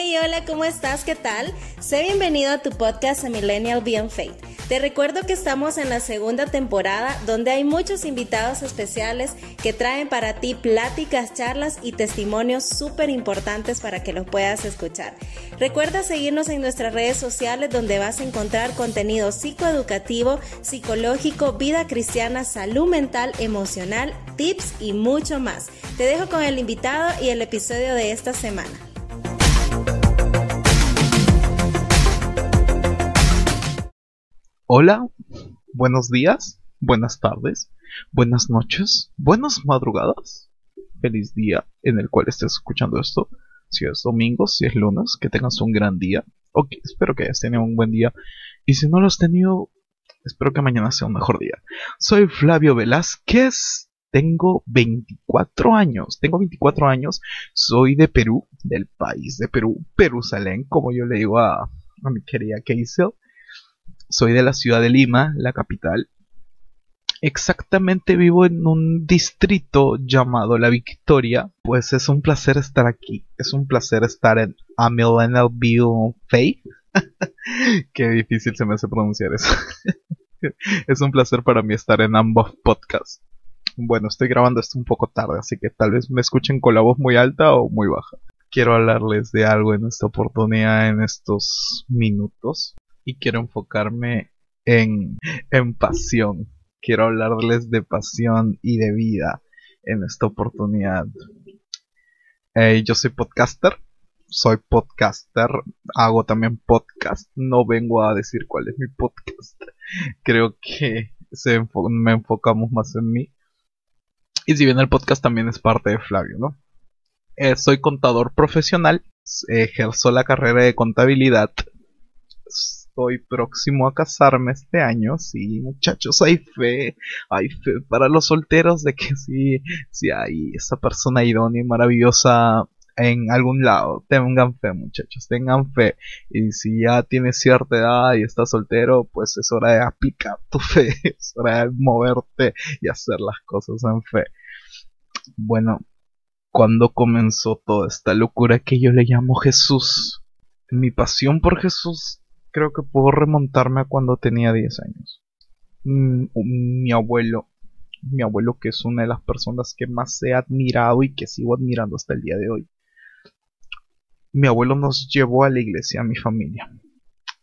Hey, hola, ¿cómo estás? ¿Qué tal? Sé bienvenido a tu podcast de Millennial Beyond Faith. Te recuerdo que estamos en la segunda temporada donde hay muchos invitados especiales que traen para ti pláticas, charlas y testimonios súper importantes para que los puedas escuchar. Recuerda seguirnos en nuestras redes sociales donde vas a encontrar contenido psicoeducativo, psicológico, vida cristiana, salud mental, emocional, tips y mucho más. Te dejo con el invitado y el episodio de esta semana. Hola, buenos días, buenas tardes, buenas noches, buenas madrugadas. Feliz día en el cual estés escuchando esto. Si es domingo, si es lunes, que tengas un gran día. Ok, espero que hayas tenido un buen día. Y si no lo has tenido, espero que mañana sea un mejor día. Soy Flavio Velázquez, tengo 24 años, soy de Perú, del país de Perú, Perusalén, como yo le digo a mi querida K-Self. Soy de la ciudad de Lima, la capital. Exactamente vivo en un distrito llamado La Victoria. Pues es un placer estar aquí. Es un placer estar en A Millennial Beyond Faith. Qué difícil se me hace pronunciar eso. Es un placer para mí estar en AMBUFF Podcast. Bueno, estoy grabando esto un poco tarde, así que tal vez me escuchen con la voz muy alta o muy baja. Quiero hablarles de algo en esta oportunidad, en estos minutos. Y quiero enfocarme en pasión. Quiero hablarles de pasión y de vida en esta oportunidad. Yo soy podcaster. Hago también podcast. No vengo a decir cuál es mi podcast. Creo que me enfocamos más en mí. Y si bien el podcast también es parte de Flavio, ¿no? Soy contador profesional. Ejerzo la carrera de contabilidad. Estoy próximo a casarme este año. Sí, muchachos, hay fe para los solteros de que sí hay esa persona idónea y maravillosa en algún lado. Tengan fe, muchachos, tengan fe. Y si ya tienes cierta edad y estás soltero, pues es hora de aplicar tu fe, es hora de moverte y hacer las cosas en fe. Bueno, cuando comenzó toda esta locura que yo le llamo Jesús, mi pasión por Jesús, creo que puedo remontarme a cuando tenía 10 años. Mi abuelo, que es una de las personas que más he admirado y que sigo admirando hasta el día de hoy. Mi abuelo nos llevó a la iglesia, a mi familia.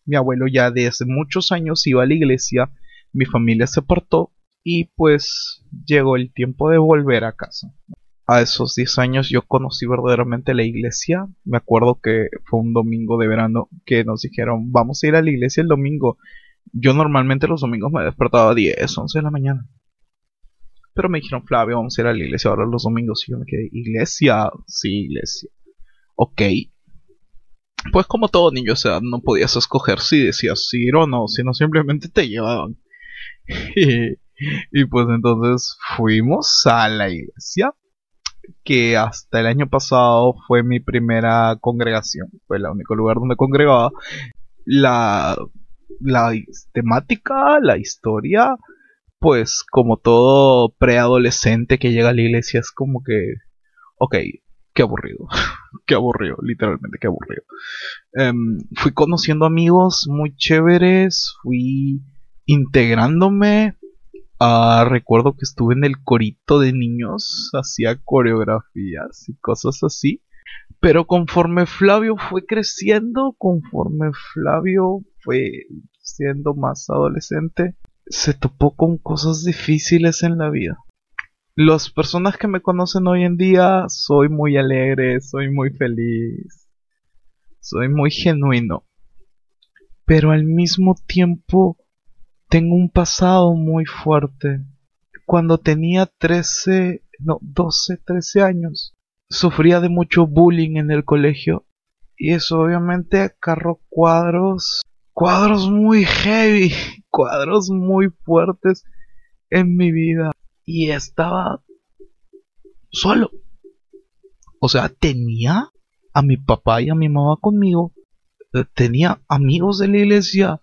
Mi abuelo ya desde muchos años iba a la iglesia, mi familia se apartó y pues llegó el tiempo de volver a casa. A esos 10 años yo conocí verdaderamente la iglesia. Me acuerdo que fue un domingo de verano que nos dijeron, vamos a ir a la iglesia el domingo. Yo normalmente los domingos me despertaba a 10, 11 de la mañana. Pero me dijeron, Flavio, vamos a ir a la iglesia ahora los domingos. Y yo me quedé, ¿iglesia? Sí, iglesia. Ok. Pues como todo niño, o sea, no podías escoger si decías sí o no, sino simplemente te llevaban. Y pues entonces fuimos a la iglesia, que hasta el año pasado fue mi primera congregación, fue el único lugar donde congregaba. La temática, la historia, pues como todo preadolescente que llega a la iglesia es como que, ok, qué aburrido, literalmente qué aburrido. Fui conociendo amigos muy chéveres, fui integrándome. Recuerdo que estuve en el corito de niños, hacía coreografías y cosas así. Pero conforme Flavio fue creciendo, conforme Flavio fue siendo más adolescente, se topó con cosas difíciles en la vida. Las personas que me conocen hoy en día, soy muy alegre, soy muy feliz, soy muy genuino. Pero al mismo tiempo tengo un pasado muy fuerte. Cuando tenía 13 años, sufría de mucho bullying en el colegio. Y eso obviamente acarró cuadros muy heavy, cuadros muy fuertes en mi vida. Y estaba solo. O sea, tenía a mi papá y a mi mamá conmigo. Tenía amigos de la iglesia.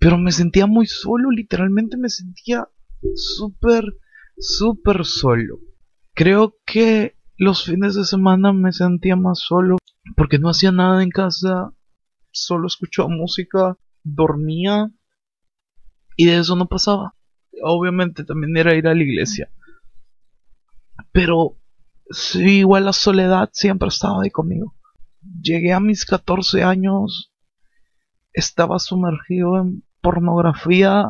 Pero me sentía muy solo, literalmente me sentía súper solo. Creo que los fines de semana me sentía más solo porque no hacía nada en casa, solo escuchaba música, dormía y de eso no pasaba. Obviamente también era ir a la iglesia, pero sí, igual la soledad siempre estaba ahí conmigo. Llegué a mis 14 años, estaba sumergido en pornografía,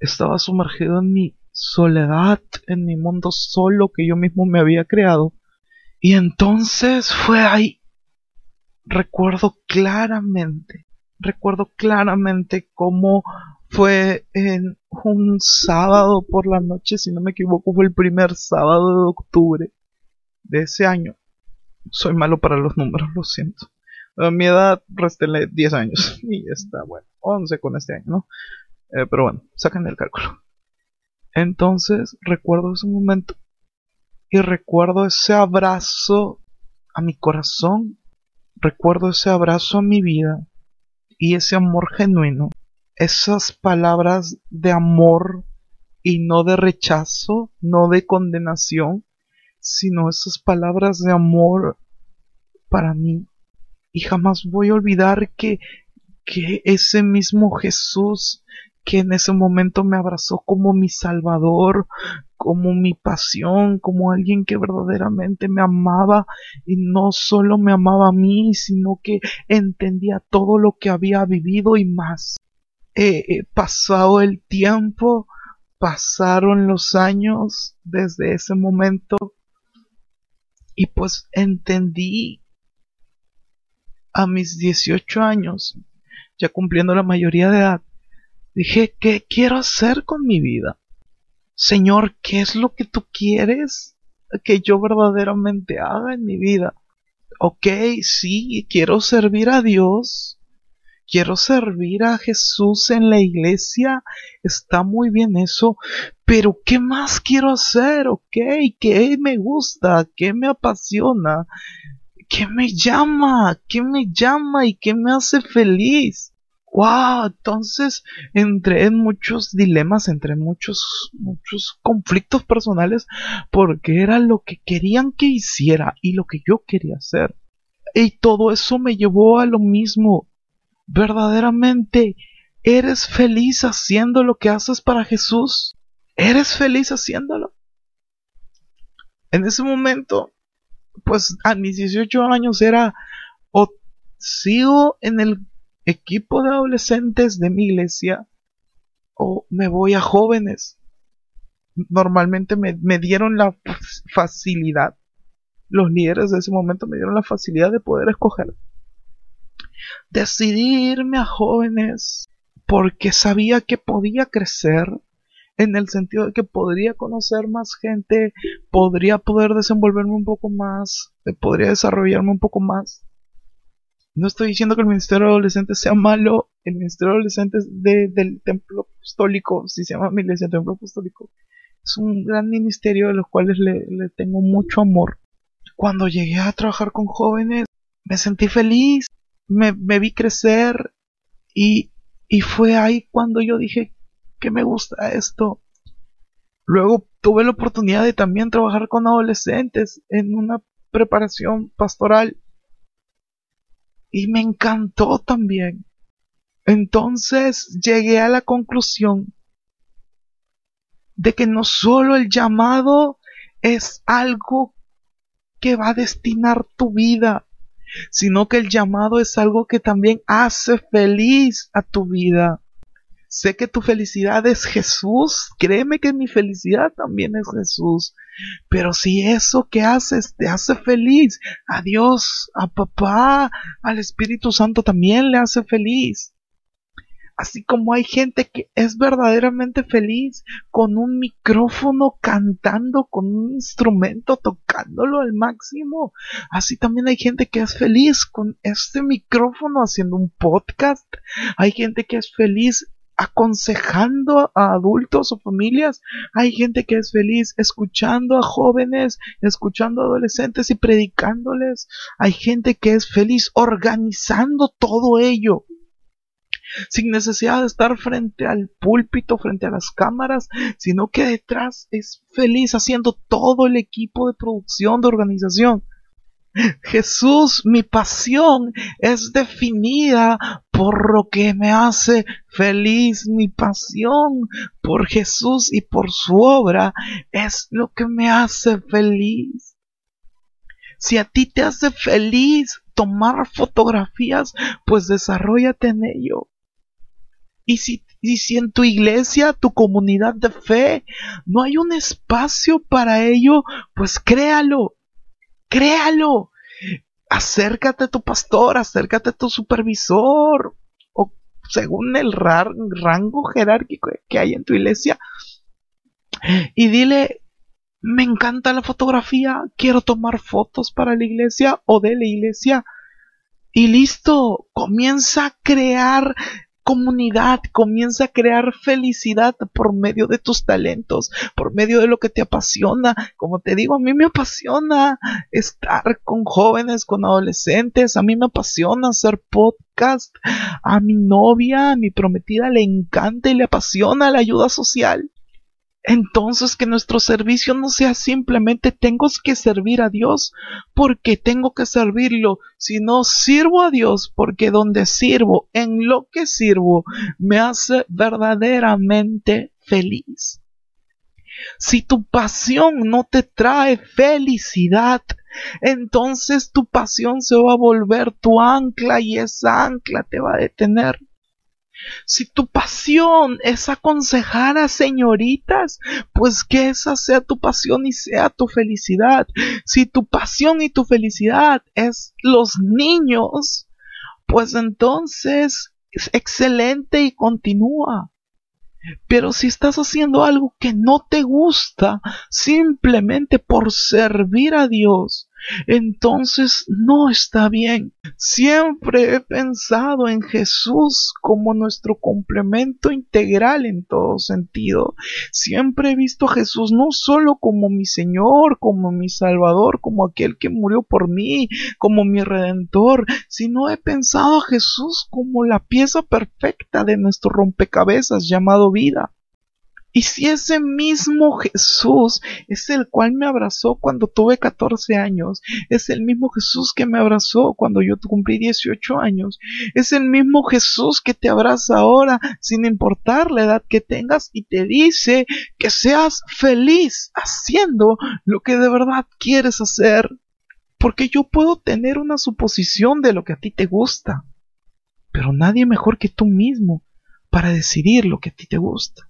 estaba sumergido en mi soledad, en mi mundo solo que yo mismo me había creado. Y entonces fue ahí, recuerdo claramente cómo fue en un sábado por la noche, si no me equivoco fue el primer sábado de octubre de ese año. Soy malo para los números, lo siento. A mi edad, réstenle 10 años y está bueno, 11 con este año, ¿no? Pero bueno, sacan el cálculo. Entonces recuerdo ese momento y recuerdo ese abrazo a mi corazón, recuerdo ese abrazo a mi vida y ese amor genuino, esas palabras de amor y no de rechazo, no de condenación, sino esas palabras de amor para mí. Y jamás voy a olvidar que ese mismo Jesús que en ese momento me abrazó como mi salvador, como mi pasión, como alguien que verdaderamente me amaba, y no solo me amaba a mí, sino que entendía todo lo que había vivido y más. Pasado el tiempo, pasaron los años desde ese momento, y pues entendí a mis 18 años, ya cumpliendo la mayoría de edad, dije, ¿qué quiero hacer con mi vida? Señor, ¿qué es lo que tú quieres que yo verdaderamente haga en mi vida? Ok, sí, quiero servir a Dios, quiero servir a Jesús en la iglesia, está muy bien eso, pero ¿qué más quiero hacer? Ok, ¿qué me gusta? ¿Qué me apasiona? ¿Qué me llama? ¿Qué me llama y qué me hace feliz? ¡Wow! Entonces entré en muchos dilemas, entré en muchos conflictos personales porque era lo que querían que hiciera y lo que yo quería hacer. Y todo eso me llevó a lo mismo. ¿Verdaderamente eres feliz haciendo lo que haces para Jesús? ¿Eres feliz haciéndolo? En ese momento, pues a mis 18 años era o sigo en el equipo de adolescentes de mi iglesia o me voy a jóvenes. Normalmente me dieron la facilidad, los líderes de ese momento me dieron la facilidad de poder escoger. Decidí irme a jóvenes porque sabía que podía crecer, en el sentido de que podría conocer más gente, podría poder desenvolverme un poco más, podría desarrollarme un poco más. No estoy diciendo que el ministerio de adolescentes sea malo, el ministerio de adolescentes del Templo Apostólico, si se llama mi iglesia Templo Apostólico, es un gran ministerio de los cuales le tengo mucho amor. Cuando llegué a trabajar con jóvenes, me sentí feliz, me vi crecer y fue ahí cuando yo dije que me gusta esto. Luego tuve la oportunidad de también trabajar con adolescentes en una preparación pastoral y me encantó también. Entonces llegué a la conclusión de que no solo el llamado es algo que va a destinar tu vida, sino que el llamado es algo que también hace feliz a tu vida. Sé que tu felicidad es Jesús, créeme que mi felicidad también es Jesús, pero si eso que haces te hace feliz, a Dios, a papá, al Espíritu Santo también le hace feliz. Así como hay gente que es verdaderamente feliz con un micrófono cantando, con un instrumento tocándolo al máximo, así también hay gente que es feliz con este micrófono haciendo un podcast, hay gente que es feliz aconsejando a adultos o familias, hay gente que es feliz escuchando a jóvenes, escuchando a adolescentes y predicándoles, hay gente que es feliz organizando todo ello, sin necesidad de estar frente al púlpito, frente a las cámaras, sino que detrás es feliz haciendo todo el equipo de producción, de organización. Jesús, mi pasión es definida por lo que me hace feliz. Mi pasión por Jesús y por su obra es lo que me hace feliz. Si a ti te hace feliz tomar fotografías, pues desarróllate en ello. Y si en tu iglesia, tu comunidad de fe, no hay un espacio para ello, pues créalo. Créalo, acércate a tu pastor, acércate a tu supervisor, o según el rango jerárquico que hay en tu iglesia, y dile: me encanta la fotografía, quiero tomar fotos para la iglesia o de la iglesia, y listo, comienza a crear comunidad, comienza a crear felicidad por medio de tus talentos, por medio de lo que te apasiona. Como te digo, a mí me apasiona estar con jóvenes, con adolescentes, a mí me apasiona hacer podcast, a mi novia, a mi prometida le encanta y le apasiona la ayuda social. Entonces, que nuestro servicio no sea simplemente tengo que servir a Dios porque tengo que servirlo, sino sirvo a Dios porque donde sirvo, en lo que sirvo, me hace verdaderamente feliz. Si tu pasión no te trae felicidad, entonces tu pasión se va a volver tu ancla y esa ancla te va a detener. Si tu pasión es aconsejar a señoritas, pues que esa sea tu pasión y sea tu felicidad. Si tu pasión y tu felicidad es los niños, pues entonces es excelente y continúa. Pero si estás haciendo algo que no te gusta simplemente por servir a Dios, entonces no está bien. Siempre he pensado en Jesús como nuestro complemento integral en todo sentido. Siempre he visto a Jesús no solo como mi Señor, como mi Salvador, como aquel que murió por mí, como mi Redentor, sino he pensado a Jesús como la pieza perfecta de nuestro rompecabezas llamado vida. Y si ese mismo Jesús es el cual me abrazó cuando tuve 14 años, es el mismo Jesús que me abrazó cuando yo cumplí 18 años, es el mismo Jesús que te abraza ahora sin importar la edad que tengas y te dice que seas feliz haciendo lo que de verdad quieres hacer. Porque yo puedo tener una suposición de lo que a ti te gusta, pero nadie mejor que tú mismo para decidir lo que a ti te gusta.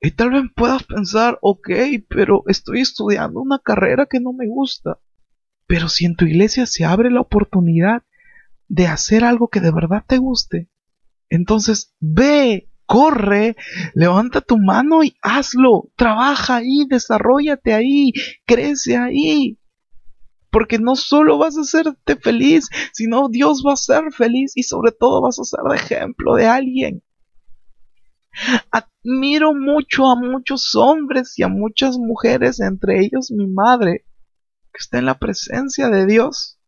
Y tal vez puedas pensar: ok, pero estoy estudiando una carrera que no me gusta. Pero si en tu iglesia se abre la oportunidad de hacer algo que de verdad te guste, entonces ve, corre, levanta tu mano y hazlo. Trabaja ahí, desarróllate ahí, crece ahí. Porque no solo vas a hacerte feliz, sino Dios va a ser feliz y sobre todo vas a ser de ejemplo de alguien. Admiro mucho a muchos hombres y a muchas mujeres, entre ellos mi madre, que está en la presencia de Dios,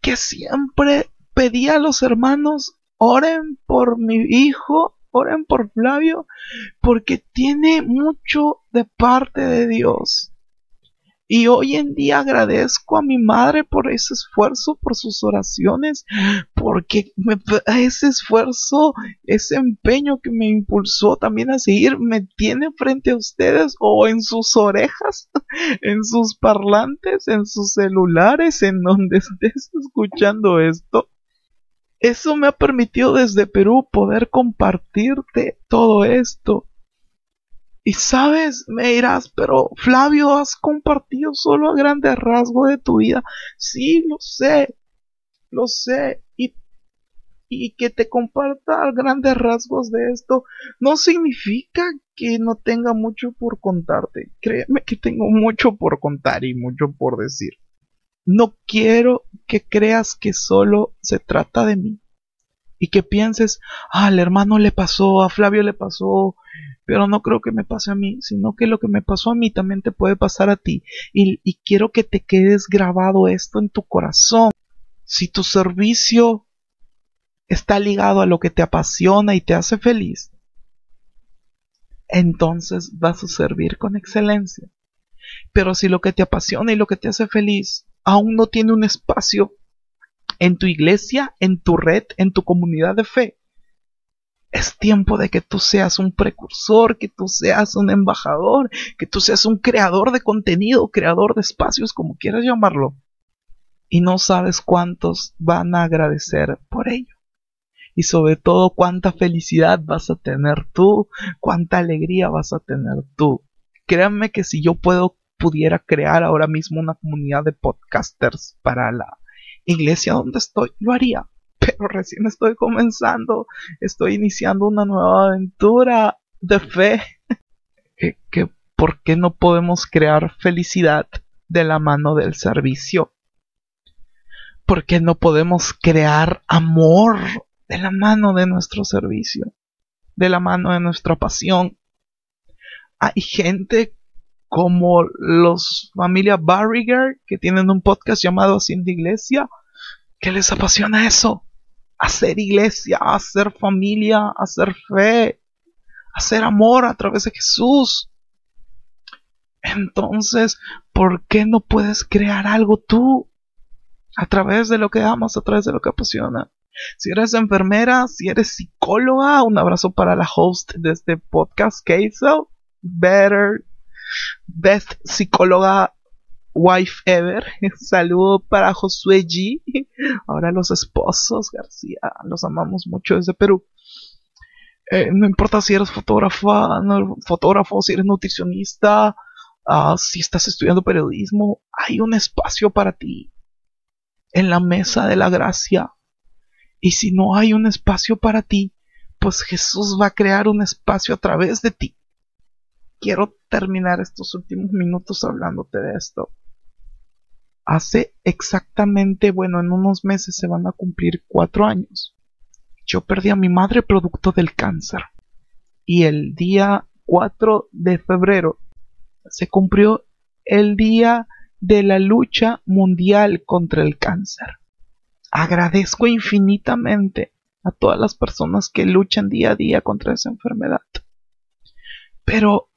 que siempre pedía a los hermanos: oren por mi hijo, oren por Flavio, porque tiene mucho de parte de Dios. Y hoy en día agradezco a mi madre por ese esfuerzo, por sus oraciones, porque ese esfuerzo, ese empeño que me impulsó también a seguir, me tiene frente a ustedes o en sus orejas, en sus parlantes, en sus celulares, en donde estés escuchando esto. Eso me ha permitido desde Perú poder compartirte todo esto. Y sabes, me dirás: pero Flavio, has compartido solo a grandes rasgos de tu vida. Sí, lo sé. Y que te comparta a grandes rasgos de esto no significa que no tenga mucho por contarte. Créeme que tengo mucho por contar y mucho por decir. No quiero que creas que solo se trata de mí. Y que pienses: al hermano le pasó, a Flavio le pasó, pero no creo que me pase a mí, sino que lo que me pasó a mí también te puede pasar a ti. Y quiero que te quedes grabado esto en tu corazón. Si tu servicio está ligado a lo que te apasiona y te hace feliz, entonces vas a servir con excelencia. Pero si lo que te apasiona y lo que te hace feliz aún no tiene un espacio en tu iglesia, en tu red, en tu comunidad de fe. Es tiempo de que tú seas un precursor, que tú seas un embajador, que tú seas un creador de contenido, creador de espacios, como quieras llamarlo. Y no sabes cuántos van a agradecer por ello. Y sobre todo, cuánta felicidad vas a tener tú, cuánta alegría vas a tener tú. Créanme que si yo pudiera crear ahora mismo una comunidad de podcasters para la iglesia donde estoy, lo haría. Pero recién estoy comenzando, estoy iniciando una nueva aventura de fe. ¿Por qué no podemos crear felicidad de la mano del servicio? ¿Por qué no podemos crear amor de la mano de nuestro servicio? De la mano de nuestra pasión. Hay gente como los familia Barriger, que tienen un podcast llamado Sindiglesia, que les apasiona eso. Hacer iglesia, hacer familia, hacer fe, hacer amor a través de Jesús. Entonces, ¿por qué no puedes crear algo tú? A través de lo que amas, a través de lo que apasiona. Si eres enfermera, si eres psicóloga, un abrazo para la host de este podcast, K-Self Better, Best Psicóloga Wife Ever. Saludo para Josué G. Ahora los esposos García, los amamos mucho desde Perú. No importa si eres fotógrafo, si eres nutricionista, si estás estudiando periodismo, hay un espacio para ti en la mesa de la gracia. Y si no hay un espacio para ti, pues Jesús va a crear un espacio a través de ti. Quiero terminar estos últimos minutos hablándote de esto. Hace exactamente, en unos meses se van a cumplir 4 años. Yo perdí a mi madre producto del cáncer. Y el día 4 de febrero se cumplió el día de la lucha mundial contra el cáncer. Agradezco infinitamente a todas las personas que luchan día a día contra esa enfermedad. Pero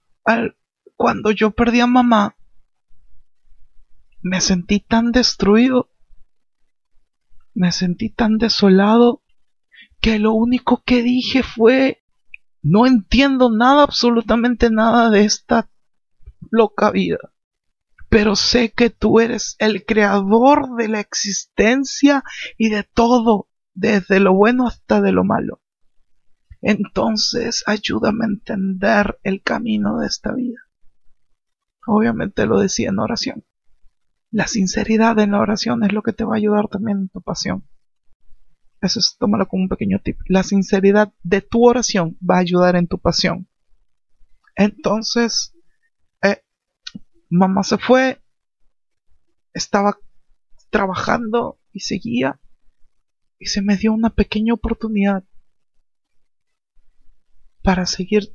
cuando yo perdí a mamá, me sentí tan destruido, me sentí tan desolado, que lo único que dije fue: no entiendo nada, absolutamente nada de esta loca vida, pero sé que tú eres el creador de la existencia y de todo, desde lo bueno hasta de lo malo. Entonces, ayúdame a entender el camino de esta vida. Obviamente lo decía en oración. La sinceridad en la oración es lo que te va a ayudar también en tu pasión. Eso es, tómalo como un pequeño tip. La sinceridad de tu oración va a ayudar en tu pasión. Entonces, mamá se fue. Estaba trabajando y seguía. Y se me dio una pequeña oportunidad para seguir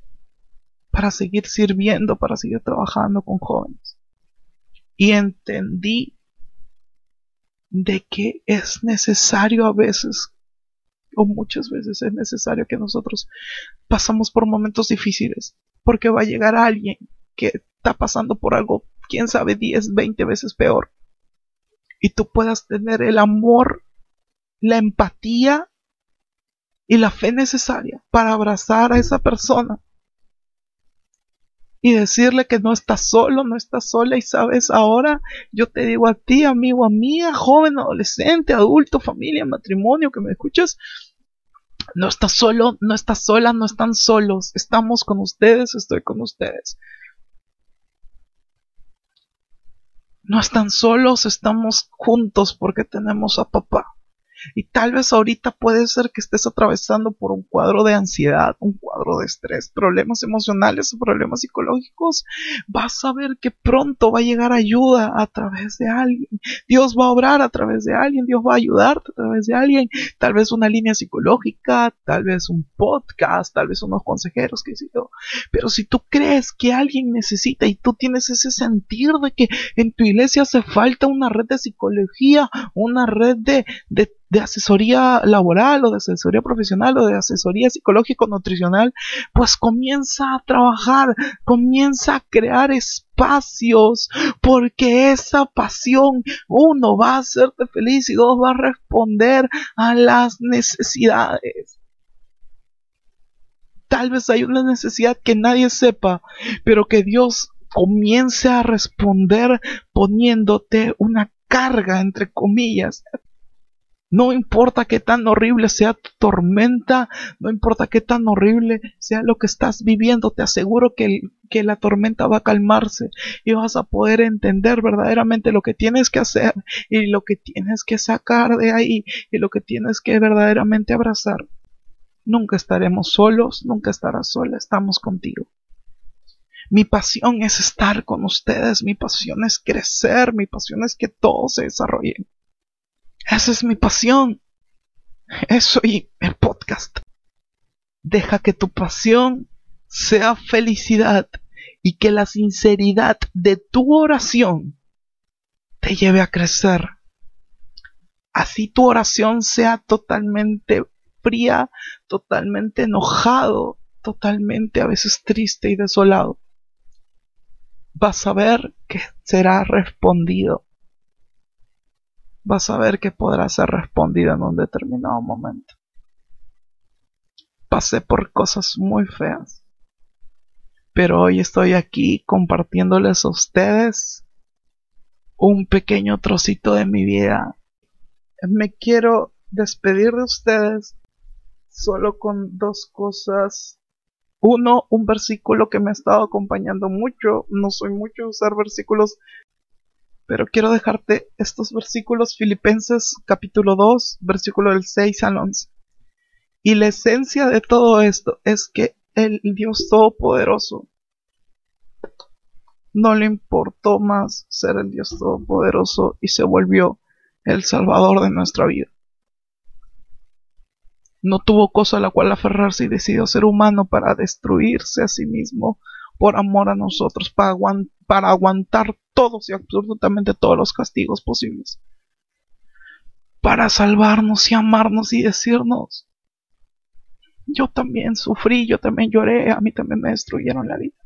sirviendo, para seguir trabajando con jóvenes. Y entendí de que es necesario a veces, o muchas veces es necesario, que nosotros pasamos por momentos difíciles, porque va a llegar alguien que está pasando por algo, quién sabe, 10, 20 veces peor. Y tú puedas tener el amor, la empatía y la fe necesaria para abrazar a esa persona y decirle que no estás solo, no estás sola. Y sabes, ahora yo te digo a ti, amigo, amiga, joven, adolescente, adulto, familia, matrimonio, que me escuchas: no estás solo, no estás sola, no están solos. Estamos con ustedes, estoy con ustedes. No están solos, estamos juntos porque tenemos a papá. Y tal vez ahorita puede ser que estés atravesando por un cuadro de ansiedad, un cuadro de estrés, problemas emocionales o problemas psicológicos. Vas a ver que pronto va a llegar ayuda a través de alguien. Dios va a obrar a través de alguien, Dios va a ayudarte a través de alguien. Tal vez una línea psicológica, tal vez un podcast, tal vez unos consejeros, qué sé yo. Pero si tú crees que alguien necesita y tú tienes ese sentir de que en tu iglesia hace falta una red de psicología, una red de de asesoría laboral o de asesoría profesional o de asesoría psicológico-nutricional, pues comienza a trabajar, comienza a crear espacios, porque esa pasión, uno, va a hacerte feliz y dos, va a responder a las necesidades. Tal vez hay una necesidad que nadie sepa, pero que Dios comience a responder poniéndote una carga, entre comillas. No importa qué tan horrible sea tu tormenta, no importa qué tan horrible sea lo que estás viviendo, te aseguro que la tormenta va a calmarse y vas a poder entender verdaderamente lo que tienes que hacer y lo que tienes que sacar de ahí y lo que tienes que verdaderamente abrazar. Nunca estaremos solos, nunca estarás sola, estamos contigo. Mi pasión es estar con ustedes, mi pasión es crecer, mi pasión es que todos se desarrollen. Esa es mi pasión. Eso y el podcast. Deja que tu pasión sea felicidad y que la sinceridad de tu oración te lleve a crecer. Así tu oración sea totalmente fría, totalmente enojado, totalmente a veces triste y desolado. Vas a ver que será respondido. Vas a ver que podrá ser respondido en un determinado momento. Pasé por cosas muy feas, pero hoy estoy aquí compartiéndoles a ustedes un pequeño trocito de mi vida. Me quiero despedir de ustedes solo con dos cosas. Uno, un versículo que me ha estado acompañando mucho. No soy mucho de usar versículos, pero quiero dejarte estos versículos. Filipenses capítulo 2, versículo del 6 al 11. Y la esencia de todo esto es que el Dios Todopoderoso no le importó más ser el Dios Todopoderoso y se volvió el Salvador de nuestra vida. No tuvo cosa a la cual aferrarse y decidió ser humano para destruirse a sí mismo por amor a nosotros, para aguantar todos y absolutamente todos los castigos posibles, para salvarnos y amarnos y decirnos: yo también sufrí, yo también lloré, a mí también me destruyeron la vida,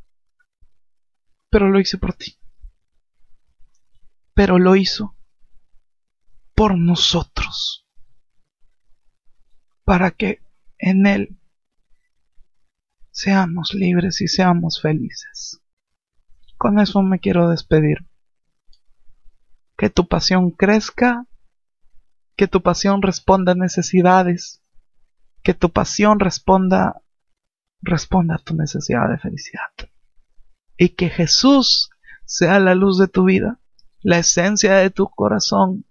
pero lo hice por ti, pero lo hizo por nosotros, para que en él seamos libres y seamos felices. Con eso me quiero despedir. Que tu pasión crezca, que tu pasión responda a necesidades, que tu pasión responda a tu necesidad de felicidad. Y que Jesús sea la luz de tu vida, la esencia de tu corazón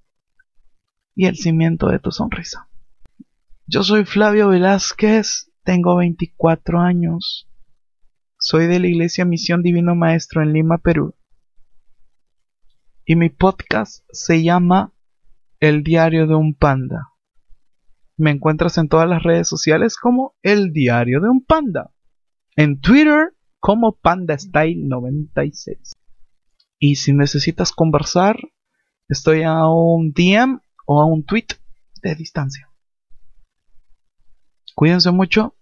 y el cimiento de tu sonrisa. Yo soy Flavio Velázquez. Tengo 24 años. Soy de la Iglesia Misión Divino Maestro en Lima, Perú. Y mi podcast se llama El Diario de un Panda. Me encuentras en todas las redes sociales como El Diario de un Panda. En Twitter como PandaStyle96. Y si necesitas conversar, estoy a un DM o a un tweet de distancia. Cuídense mucho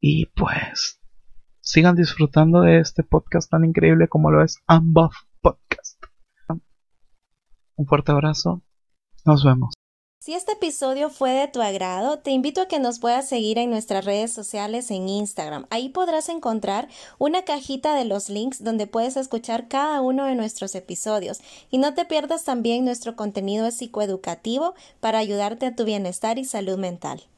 y pues sigan disfrutando de este podcast tan increíble como lo es AMBUFF Podcast. Un fuerte abrazo, nos vemos. Si este episodio fue de tu agrado, te invito a que nos puedas seguir en nuestras redes sociales en Instagram. Ahí podrás encontrar una cajita de los links donde puedes escuchar cada uno de nuestros episodios. Y no te pierdas también nuestro contenido psicoeducativo para ayudarte a tu bienestar y salud mental.